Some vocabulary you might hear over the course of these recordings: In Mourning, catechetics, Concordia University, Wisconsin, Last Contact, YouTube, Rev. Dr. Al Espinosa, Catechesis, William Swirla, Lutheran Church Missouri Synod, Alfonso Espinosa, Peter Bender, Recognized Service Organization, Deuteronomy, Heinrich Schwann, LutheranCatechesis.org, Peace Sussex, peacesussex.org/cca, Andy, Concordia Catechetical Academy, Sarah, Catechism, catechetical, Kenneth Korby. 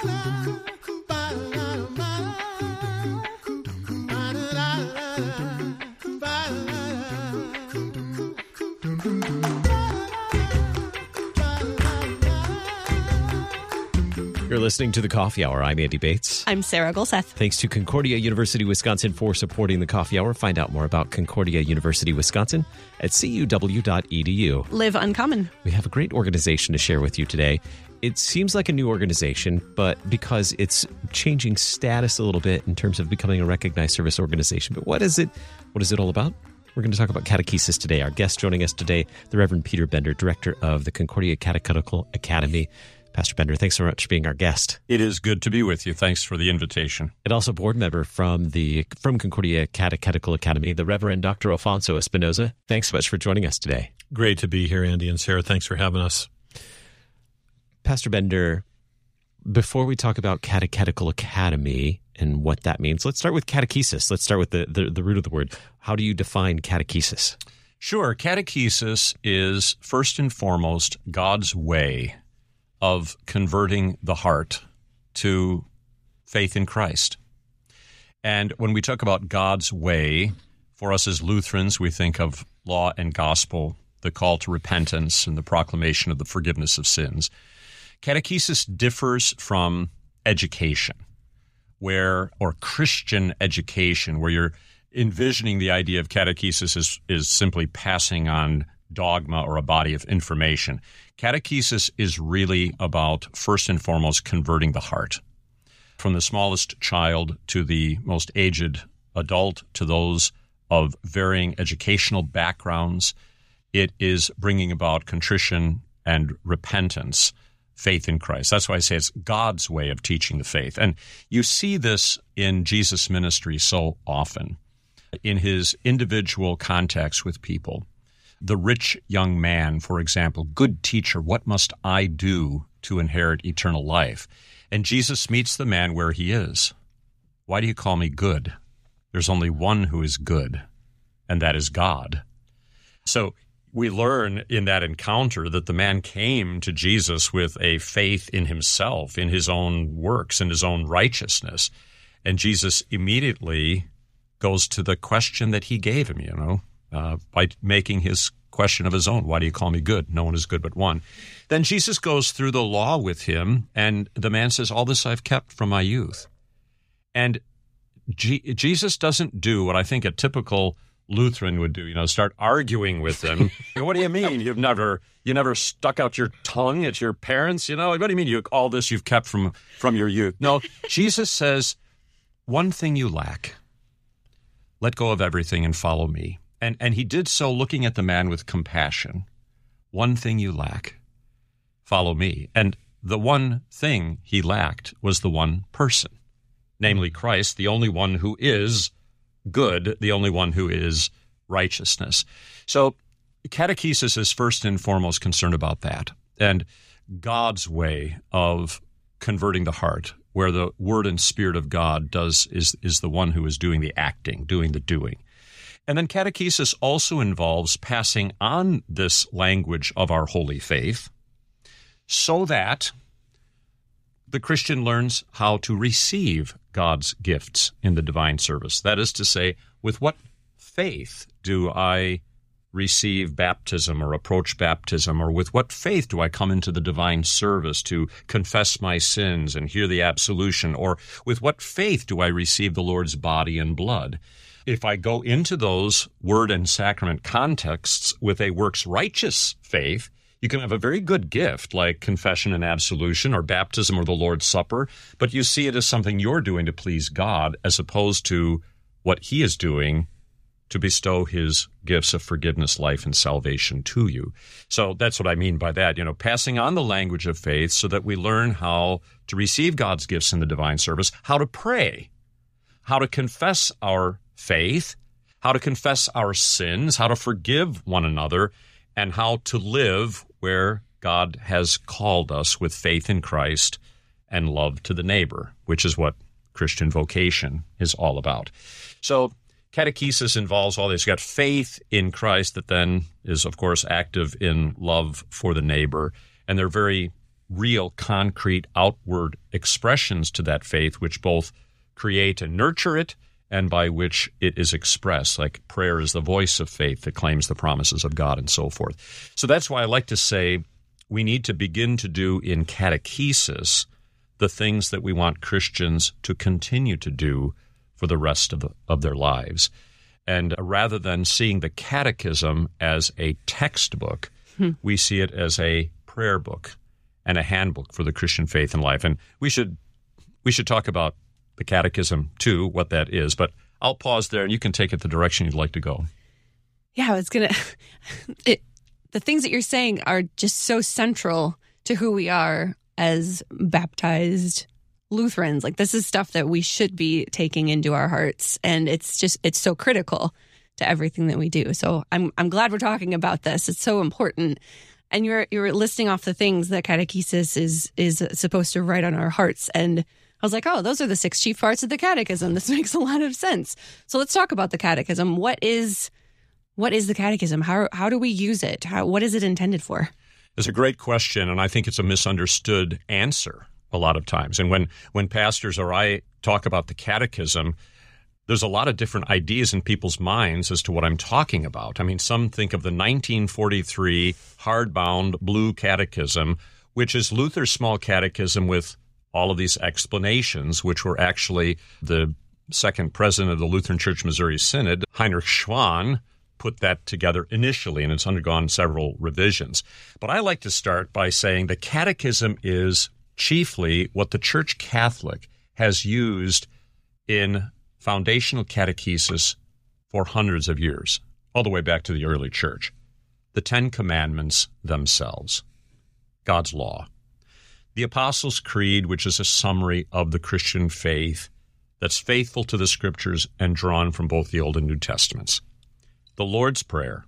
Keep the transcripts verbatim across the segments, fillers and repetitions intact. You're listening to The Coffee Hour. I'm Andy Bates. I'm Sarah Golseth. Thanks to Concordia University, Wisconsin for supporting The Coffee Hour. Find out more about Concordia University, Wisconsin at c u w dot e d u. Live uncommon. We have a great organization to share with you today. It seems like a new organization, but because it's changing status a little bit in terms of becoming a recognized service organization. But what is it? What is it all about? We're going to talk about catechesis today. Our guest joining us today, the Reverend Peter Bender, director of the Concordia Catechetical Academy. Pastor Bender, thanks so much for being our guest. It is good to be with you. Thanks for the invitation. And also board member from the from Concordia Catechetical Academy, the Reverend Doctor Alfonso Espinosa. Thanks so much for joining us today. Great to be here, Andy and Sarah. Thanks for having us. Pastor Bender, before we talk about Catechetical Academy and what that means, let's start with catechesis. Let's start with the, the, the root of the word. How do you define catechesis? Sure. Catechesis is, first and foremost, God's way of converting the heart to faith in Christ. And when we talk about God's way, for us as Lutherans, we think of law and gospel, the call to repentance and the proclamation of the forgiveness of sins. Catechesis differs from education, where or Christian education, where you're envisioning the idea of catechesis is, is simply passing on dogma or a body of information. Catechesis is really about, first and foremost, converting the heart. From the smallest child to the most aged adult, to those of varying educational backgrounds, it is bringing about contrition and repentance, faith in Christ. That's why I say it's God's way of teaching the faith. And you see this in Jesus' ministry so often, in his individual contacts with people. The rich young man, for example, good teacher, what must I do to inherit eternal life? And Jesus meets the man where he is. Why do you call me good? There's only one who is good, and that is God. So we learn in that encounter that the man came to Jesus with a faith in himself, in his own works, in his own righteousness. And Jesus immediately goes to the question that he gave him, you know, Uh, by making his question of his own, why do you call me good? No one is good but one. Then Jesus goes through the law with him, and the man says, all this I've kept from my youth. And G- Jesus doesn't do what I think a typical Lutheran would do, you know, start arguing with them. You know, what do you mean? You've never you never stuck out your tongue at your parents? You know, what do you mean you, all this you've kept from, from your youth? No, Jesus says, one thing you lack, let go of everything and follow me. And and he did so looking at the man with compassion. One thing you lack, follow me. And the one thing he lacked was the one person, namely Christ, the only one who is good, the only one who is righteousness. So catechesis is first and foremost concerned about that, and God's way of converting the heart, where the Word and Spirit of God does is is the one who is doing the acting, doing the doing. And then catechesis also involves passing on this language of our holy faith so that the Christian learns how to receive God's gifts in the divine service. That is to say, with what faith do I receive baptism or approach baptism, or with what faith do I come into the divine service to confess my sins and hear the absolution, or with what faith do I receive the Lord's body and blood? If I go into those word and sacrament contexts with a works righteous faith, you can have a very good gift like confession and absolution or baptism or the Lord's Supper, but you see it as something you're doing to please God as opposed to what he is doing to bestow his gifts of forgiveness, life, and salvation to you. So that's what I mean by that, you know, passing on the language of faith so that we learn how to receive God's gifts in the divine service, how to pray, how to confess our faith, how to confess our sins, how to forgive one another, and how to live where God has called us with faith in Christ and love to the neighbor, which is what Christian vocation is all about. So catechesis involves all this. You've got faith in Christ that then is, of course, active in love for the neighbor, and they're very real, concrete, outward expressions to that faith, which both create and nurture it, and by which it is expressed, like prayer is the voice of faith that claims the promises of God and so forth. So that's why I like to say we need to begin to do in catechesis the things that we want Christians to continue to do for the rest of, the, of their lives. And rather than seeing the catechism as a textbook, hmm. we see it as a prayer book and a handbook for the Christian faith and life. And we should we should talk about the catechism, too, what that is. But I'll pause there, and you can take it the direction you'd like to go. Yeah, I was going to... The things that you're saying are just so central to who we are as baptized Lutherans. Like, this is stuff that we should be taking into our hearts, and it's just, it's so critical to everything that we do. So I'm I'm glad we're talking about this. It's so important. And you're you're listing off the things that catechesis is is supposed to write on our hearts. And I was like, oh, those are the six chief parts of the catechism. This makes a lot of sense. So let's talk about the catechism. What is what is the catechism? How how do we use it? How, what is it intended for? It's a great question, and I think it's a misunderstood answer a lot of times. And when when pastors or I talk about the catechism, there's a lot of different ideas in people's minds as to what I'm talking about. I mean, some think of the nineteen forty-three hardbound blue catechism, which is Luther's small catechism with all of these explanations, which were actually the second president of the Lutheran Church Missouri Synod, Heinrich Schwann, put that together initially, and it's undergone several revisions. But I like to start by saying the catechism is chiefly what the Church Catholic has used in foundational catechesis for hundreds of years, all the way back to the early church. The Ten Commandments themselves, God's law. The Apostles' Creed, which is a summary of the Christian faith that's faithful to the Scriptures and drawn from both the Old and New Testaments. The Lord's Prayer,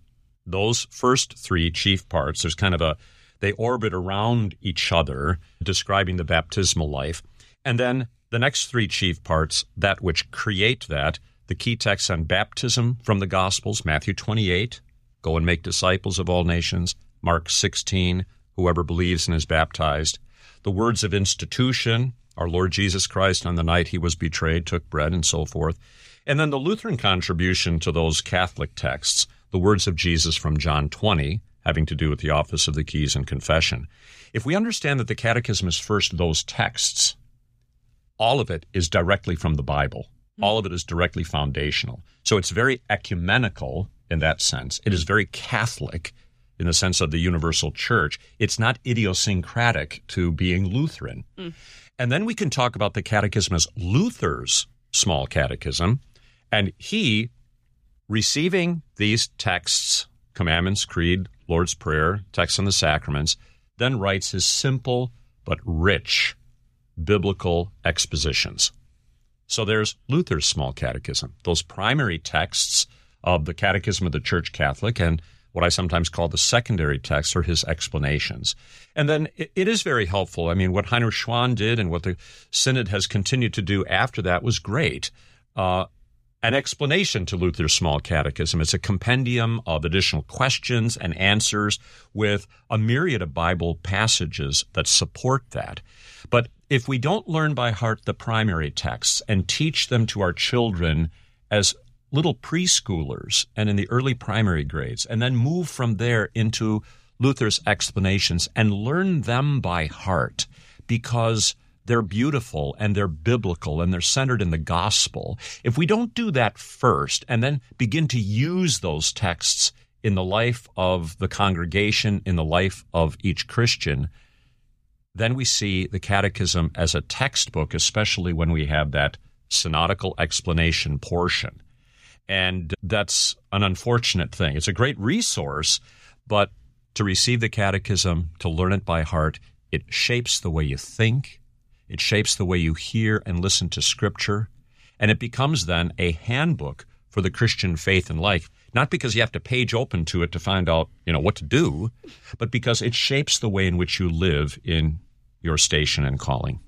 those first three chief parts, there's kind of a, they orbit around each other, describing the baptismal life. And then the next three chief parts, that which create that, the key texts on baptism from the Gospels, Matthew twenty-eight, go and make disciples of all nations, Mark sixteen, whoever believes and is baptized. The words of institution, our Lord Jesus Christ on the night he was betrayed, took bread and so forth. And then the Lutheran contribution to those Catholic texts, the words of Jesus from John twenty, having to do with the office of the keys and confession. If we understand that the catechism is first those texts, all of it is directly from the Bible. All of it is directly foundational. So it's very ecumenical in that sense. It is very Catholic in the sense of the universal church. It's not idiosyncratic to being Lutheran. Mm. And then we can talk about the catechism as Luther's small catechism. And he, receiving these texts, commandments, creed, Lord's Prayer, texts on the sacraments, then writes his simple but rich biblical expositions. So there's Luther's small catechism, those primary texts of the Catechism of the Church Catholic, and what I sometimes call the secondary texts or his explanations. And then it, it is very helpful. I mean, what Heinrich Schwann did and what the Synod has continued to do after that was great. Uh, an explanation to Luther's small catechism. It's a compendium of additional questions and answers with a myriad of Bible passages that support that. But if we don't learn by heart the primary texts and teach them to our children as little preschoolers and in the early primary grades, and then move from there into Luther's explanations and learn them by heart because they're beautiful and they're biblical and they're centered in the gospel. If we don't do that first and then begin to use those texts in the life of the congregation, in the life of each Christian, then we see the catechism as a textbook, especially when we have that synodical explanation portion. And that's an unfortunate thing. It's a great resource, but to receive the catechism, to learn it by heart, it shapes the way you think, it shapes the way you hear and listen to Scripture, and it becomes then a handbook for the Christian faith and life. Not because you have to page open to it to find out, you know, what to do, but because it shapes the way in which you live in your station and calling.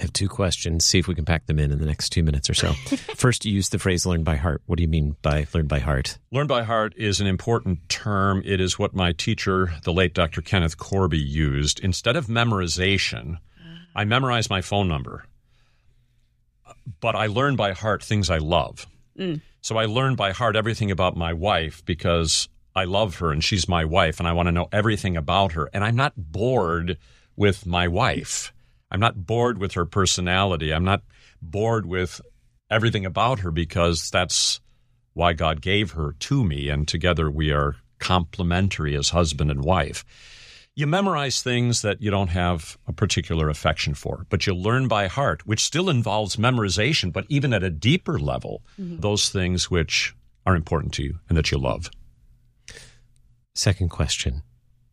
I have two questions. See if we can pack them in in the next two minutes or so. First, you used the phrase learn by heart. What do you mean by learn by heart? Learn by heart is an important term. It is what my teacher, the late Doctor Kenneth Korby, used. Instead of memorization, I memorize my phone number, but I learn by heart things I love. Mm. So I learn by heart everything about my wife because I love her and she's my wife and I want to know everything about her. And I'm not bored with my wife. I'm not bored with her personality. I'm not bored with everything about her because that's why God gave her to me, and together we are complementary as husband and wife. You memorize things that you don't have a particular affection for, but you learn by heart, which still involves memorization, but even at a deeper level, mm-hmm. those things which are important to you and that you love. Second question,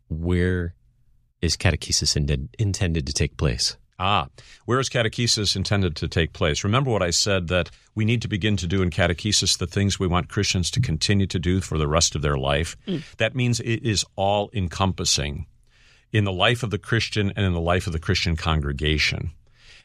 where is catechesis in- intended to take place? Ah, where is catechesis intended to take place? Remember what I said, that we need to begin to do in catechesis the things we want Christians to continue to do for the rest of their life. Mm. That means it is all-encompassing in the life of the Christian and in the life of the Christian congregation.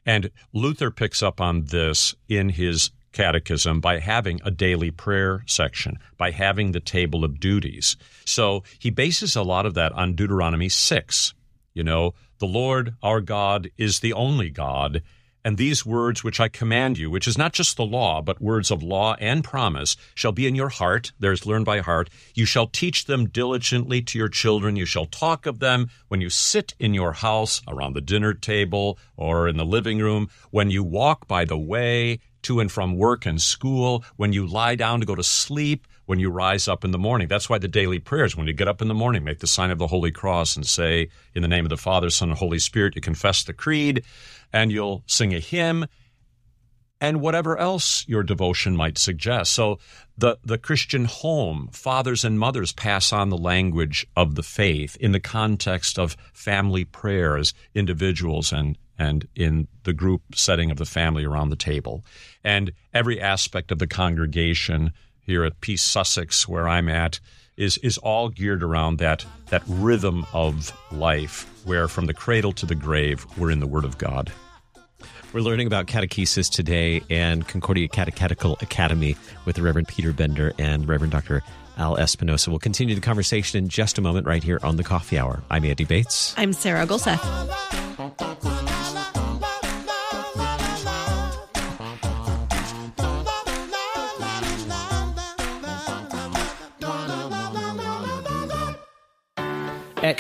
And Luther picks up on this in his Catechism by having a daily prayer section, by having the table of duties. So he bases a lot of that on Deuteronomy six. You know, the Lord our God is the only God, and these words which I command you, which is not just the law, but words of law and promise, shall be in your heart. There's learn by heart. You shall teach them diligently to your children. You shall talk of them when you sit in your house, around the dinner table, or in the living room, when you walk by the way, to and from work and school, when you lie down to go to sleep, when you rise up in the morning. That's why the daily prayers, when you get up in the morning, make the sign of the Holy Cross and say, in the name of the Father, Son, and Holy Spirit, you confess the creed, and you'll sing a hymn, and whatever else your devotion might suggest. So the, the Christian home, fathers and mothers pass on the language of the faith in the context of family prayers, individuals, and and in the group setting of the family around the table. And every aspect of the congregation here at Peace Sussex, where I'm at, is is all geared around that that rhythm of life, where from the cradle to the grave, we're in the Word of God. We're learning about catechesis today and Concordia Catechetical Academy with the Reverend Peter Bender and Reverend Doctor Al Espinosa. We'll continue the conversation in just a moment right here on The Coffee Hour. I'm Andy Bates. I'm Sarah Golseth. At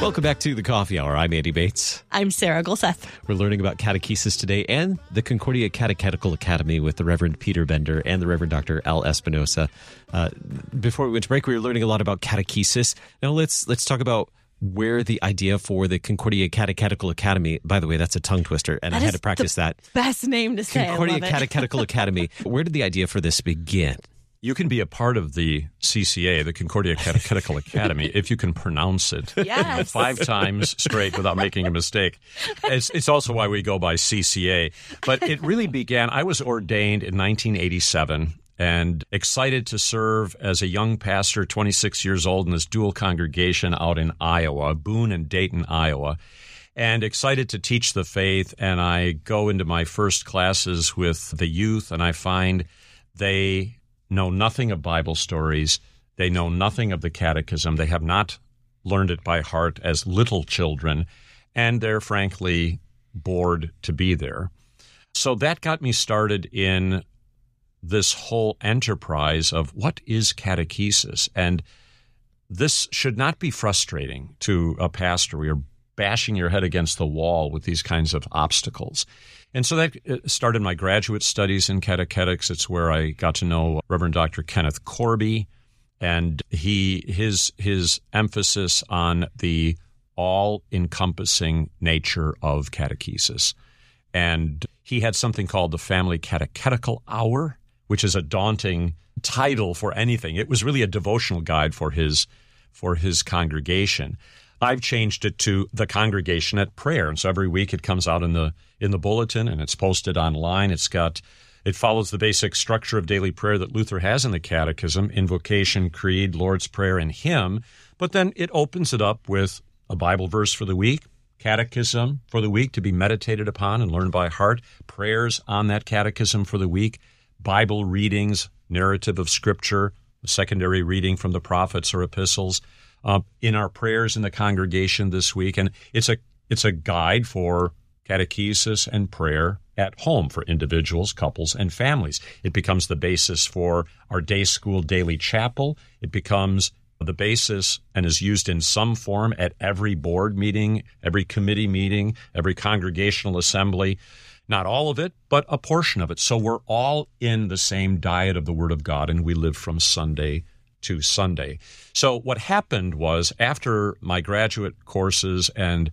Welcome back to The Coffee Hour. I'm Andy Bates. I'm Sarah Golseth. We're learning about catechesis today and the Concordia Catechetical Academy with the Reverend Peter Bender and the Reverend Doctor Al Espinosa. Uh, before we went to break, we were learning a lot about catechesis. Now let's let's talk about where the idea for the Concordia Catechetical Academy, by the way, that's a tongue twister, and that I had to practice that. Best name to say. Concordia Catechetical Academy. Where did the idea for this begin? You can be a part of the C C A, the Concordia Catechetical Academy, if you can pronounce it yes. five times straight without making a mistake. It's, it's also why we go by C C A. But it really began, I was ordained in nineteen eighty-seven. And excited to serve as a young pastor, twenty-six years old, in this dual congregation out in Iowa, Boone and Dayton, Iowa, and excited to teach the faith. And I go into my first classes with the youth, and I find they know nothing of Bible stories. They know nothing of the catechism. They have not learned it by heart as little children, and they're frankly bored to be there. So that got me started in this whole enterprise of what is catechesis. And this should not be frustrating to a pastor. You're bashing your head against the wall with these kinds of obstacles. And so that started my graduate studies in catechetics. It's where I got to know Reverend Doctor Kenneth Korby, And he his his emphasis on the all-encompassing nature of catechesis. And he had something called the Family Catechetical Hour, which is a daunting title for anything. It was really a devotional guide for his for his congregation. I've changed it to the Congregation at Prayer, and so every week it comes out in the in the bulletin and it's posted online. It's got it follows the basic structure of daily prayer that Luther has in the Catechism: invocation, creed, Lord's Prayer, and hymn. But then it opens it up with a Bible verse for the week, catechism for the week to be meditated upon and learned by heart, prayers on that catechism for the week, Bible readings, narrative of Scripture, secondary reading from the prophets or epistles, uh, in our prayers in the congregation this week. And it's a it's a guide for catechesis and prayer at home for individuals, couples, and families. It becomes the basis for our day school daily chapel. It becomes the basis and is used in some form at every board meeting, every committee meeting, every congregational assembly. Not all of it, but a portion of it. So we're all in the same diet of the Word of God, and we live from Sunday to Sunday. So what happened was, after my graduate courses and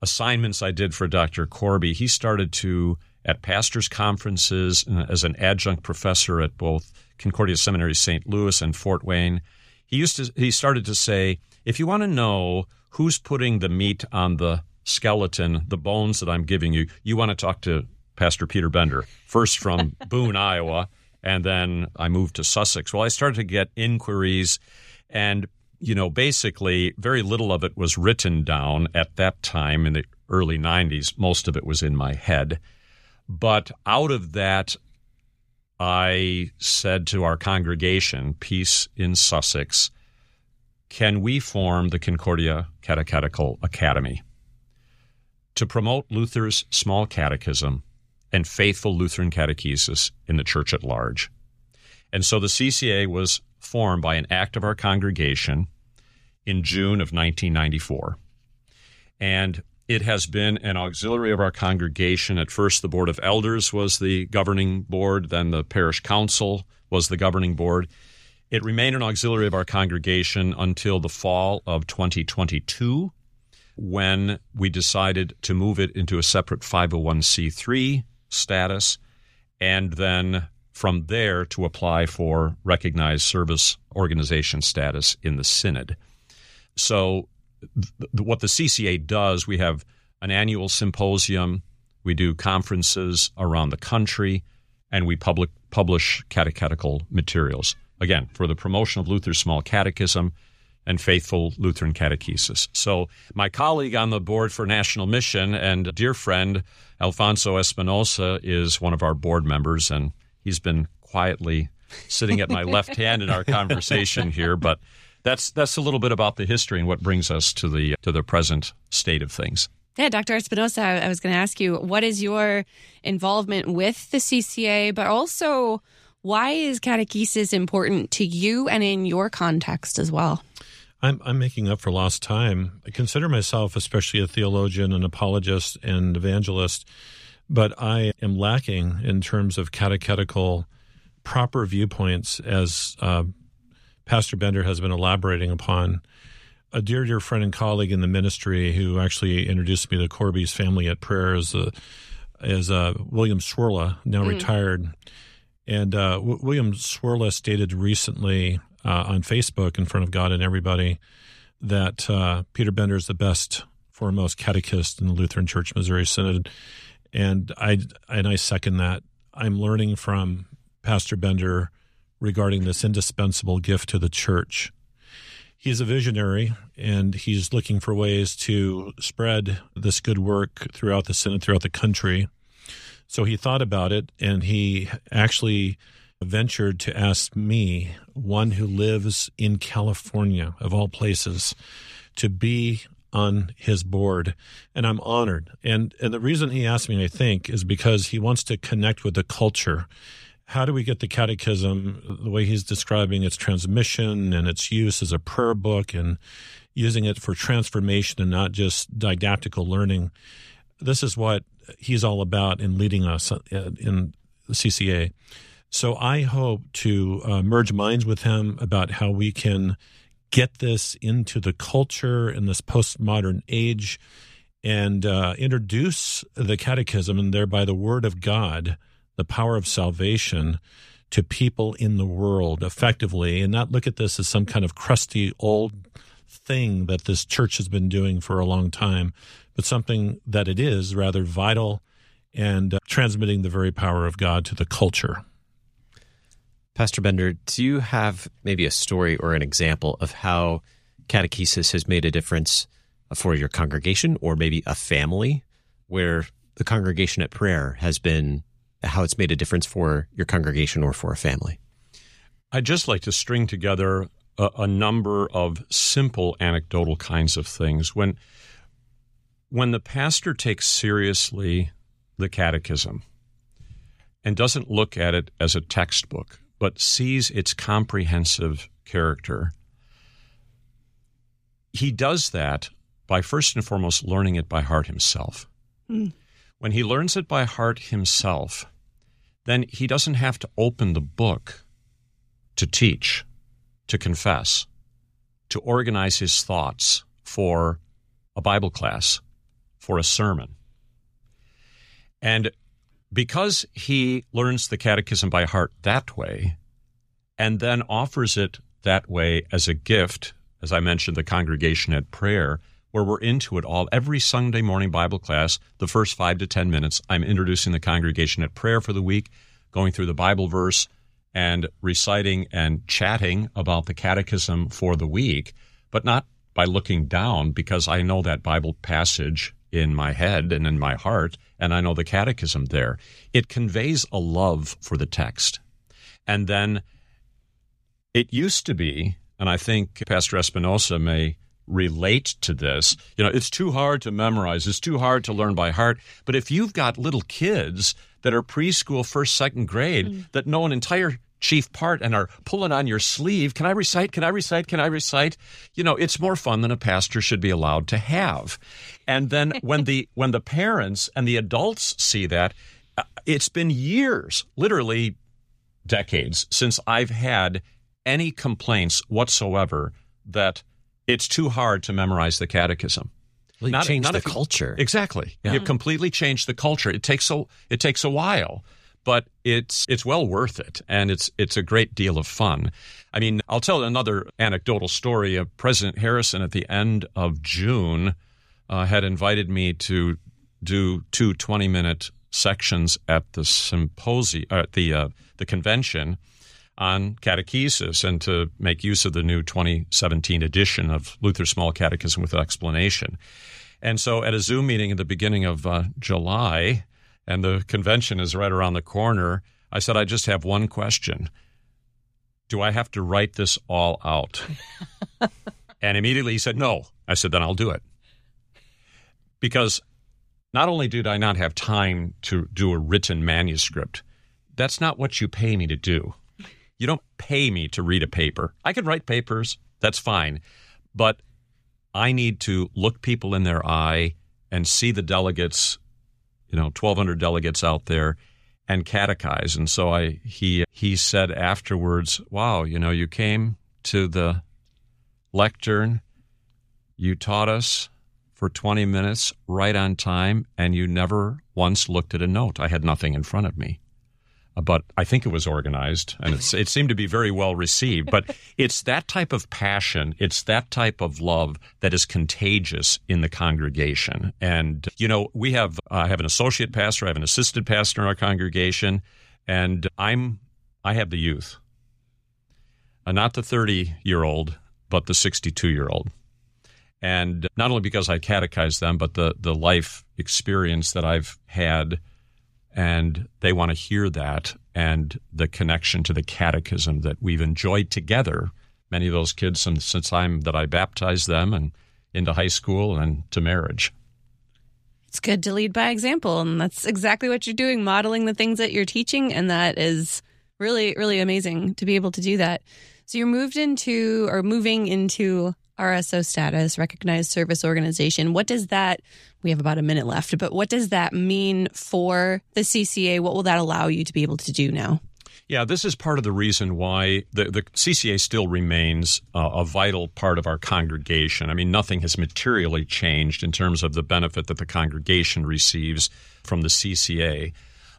assignments I did for Doctor Korby, he started to, at pastors' conferences, as an adjunct professor at both Concordia Seminary Saint Louis and Fort Wayne, he used to he started to say, if you want to know who's putting the meat on the skeleton, the bones that I'm giving you, you want to talk to Pastor Peter Bender, first from Boone, Iowa, and then I moved to Sussex. Well, I started to get inquiries, and, you know, basically very little of it was written down at that time in the early nineties. Most of it was in my head. But out of that, I said to our congregation, Peace in Sussex, can we form the Concordia Catechetical Academy to promote Luther's small catechism and faithful Lutheran catechesis in the church at large? And so the C C A was formed by an act of our congregation in June of nineteen ninety-four. And it has been an auxiliary of our congregation. At first, the Board of Elders was the governing board. Then the Parish Council was the governing board. It remained an auxiliary of our congregation until the fall of twenty twenty-two, when we decided to move it into a separate five oh one c three status, and then from there to apply for Recognized Service Organization status in the Synod. So what the C C A does, we have an annual symposium, we do conferences around the country, and we public, publish catechetical materials, again, for the promotion of Luther's small catechism and faithful Lutheran catechesis. So my colleague on the board for National Mission and dear friend, Alfonso Espinosa, is one of our board members, and he's been quietly sitting at my left hand in our conversation here, but That's that's a little bit about the history and what brings us to the to the present state of things. Yeah, Doctor Espinosa, I was going to ask you, what is your involvement with the C C A, but also why is catechesis important to you and in your context as well? I'm I'm making up for lost time. I consider myself especially a theologian, an apologist, and evangelist, but I am lacking in terms of catechetical proper viewpoints as uh Pastor Bender has been elaborating upon. A dear, dear friend and colleague in the ministry who actually introduced me to Korby's Family at Prayer is, uh, is uh, William Swirla, now mm. retired. And uh, w- William Swirla stated recently uh, on Facebook in front of God and everybody that uh, Peter Bender is the best, foremost catechist in the Lutheran Church Missouri Synod. And I, and I second that. I'm learning from Pastor Bender regarding this indispensable gift to the church. He's a visionary, and he's looking for ways to spread this good work throughout the Synod, throughout the country. So he thought about it, and he actually ventured to ask me, one who lives in California, of all places, to be on his board, and I'm honored. And, and the reason he asked me, I think, is because he wants to connect with the culture. How do we get the catechism, the way he's describing its transmission and its use as a prayer book and using it for transformation and not just didactical learning? This is what he's all about in leading us in the C C A. So I hope to uh, merge minds with him about how we can get this into the culture in this postmodern age and uh, introduce the Catechism and thereby the Word of God, the power of salvation, to people in the world effectively, and not look at this as some kind of crusty old thing that this church has been doing for a long time, but something that it is rather vital and uh, transmitting the very power of God to the culture. Pastor Bender, do you have maybe a story or an example of how catechesis has made a difference for your congregation or maybe a family where the congregation at prayer has been, how it's made a difference for your congregation or for a family? I'd just like to string together a, a number of simple anecdotal kinds of things. When, when the pastor takes seriously the catechism and doesn't look at it as a textbook, but sees its comprehensive character, he does that by first and foremost learning it by heart himself. Mm. When he learns it by heart himself, then he doesn't have to open the book to teach, to confess, to organize his thoughts for a Bible class, for a sermon. And because he learns the catechism by heart that way and then offers it that way as a gift, as I mentioned, the congregation at prayer, where we're into it all. Every Sunday morning Bible class, the first five to ten minutes, I'm introducing the congregation at prayer for the week, going through the Bible verse and reciting and chatting about the catechism for the week, but not by looking down, because I know that Bible passage in my head and in my heart, and I know the catechism there. It conveys a love for the text. And then it used to be, and I think Pastor Espinosa may relate to this, you know, it's too hard to memorize, it's too hard to learn by heart, but if you've got little kids that are preschool, first, second grade, mm-hmm. that know an entire chief part and are pulling on your sleeve, can I recite, can I recite, can I recite? You know, it's more fun than a pastor should be allowed to have. And then when the when the parents and the adults see that, uh, it's been years, literally decades, since I've had any complaints whatsoever that it's too hard to memorize the catechism. Well, you've changed the culture. Exactly. Yeah. You've completely changed the culture. It takes a, it takes a while. But it's it's well worth it, and it's it's a great deal of fun. I mean, I'll tell another anecdotal story. Of President Harrison at the end of June uh, had invited me to do two twenty-minute sections at the symposium, at the uh, the convention on catechesis, and to make use of the new twenty seventeen edition of Luther's Small Catechism with Explanation. And so, at a Zoom meeting at the beginning of uh, July. And the convention is right around the corner, I said, I just have one question. Do I have to write this all out? And immediately he said, no. I said, then I'll do it. Because not only did I not have time to do a written manuscript, that's not what you pay me to do. You don't pay me to read a paper. I can write papers. That's fine. But I need to look people in their eye and see the delegates, you know, twelve hundred delegates out there, and catechize. And so I, he, he said afterwards, wow, you know, you came to the lectern, you taught us for twenty minutes right on time, and you never once looked at a note. I had nothing in front of me. But I think it was organized, and it's, it seemed to be very well received. But it's that type of passion, it's that type of love that is contagious in the congregation. And, you know, we have uh, I have an associate pastor, I have an assistant pastor in our congregation, and I'm I have the youth, uh, not the thirty-year-old, but the sixty-two-year-old. And not only because I catechize them, but the the life experience that I've had. And they want to hear that and the connection to the catechism that we've enjoyed together. Many of those kids since, since I'm that I baptized them and into high school and to marriage. It's good to lead by example, and that's exactly what you're doing, modeling the things that you're teaching, and that is really, really amazing to be able to do that. So you're moved into or moving into R S O status, Recognized Service Organization. What does that, we have about a minute left, but what does that mean for the C C A? What will that allow you to be able to do now? Yeah, this is part of the reason why the, the C C A still remains uh, a vital part of our congregation. I mean, nothing has materially changed in terms of the benefit that the congregation receives from the C C A.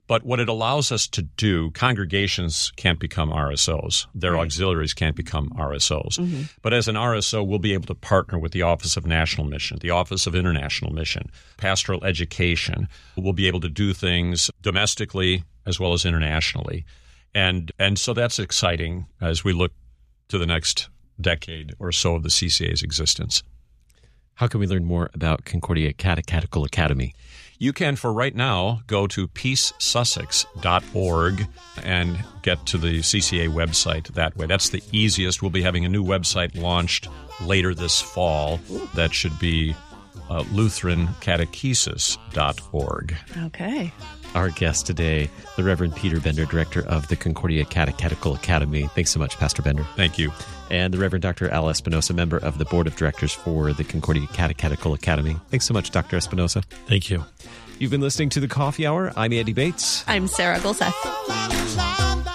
But what it allows us to do, congregations can't become R S Os. Their right. auxiliaries can't become R S Os. Mm-hmm. But as an R S O, we'll be able to partner with the Office of National Mission, the Office of International Mission, Pastoral Education. We'll be able to do things domestically as well as internationally. And and so that's exciting as we look to the next decade or so of the C C A's existence. How can we learn more about Concordia Catechetical Academy? You can, for right now, go to peace sussex dot org and get to the C C A website that way. That's the easiest. We'll be having a new website launched later this fall. That should be uh, Lutheran Catechesis dot org. Okay. Our guest today, the Reverend Peter Bender, director of the Concordia Catechetical Academy. Thanks so much, Pastor Bender. Thank you. And the Reverend Doctor Al Espinosa, member of the Board of Directors for the Concordia Catechetical Academy. Thanks so much, Doctor Espinosa. Thank you. You've been listening to The Coffee Hour. I'm Andy Bates. I'm Sarah Golseth.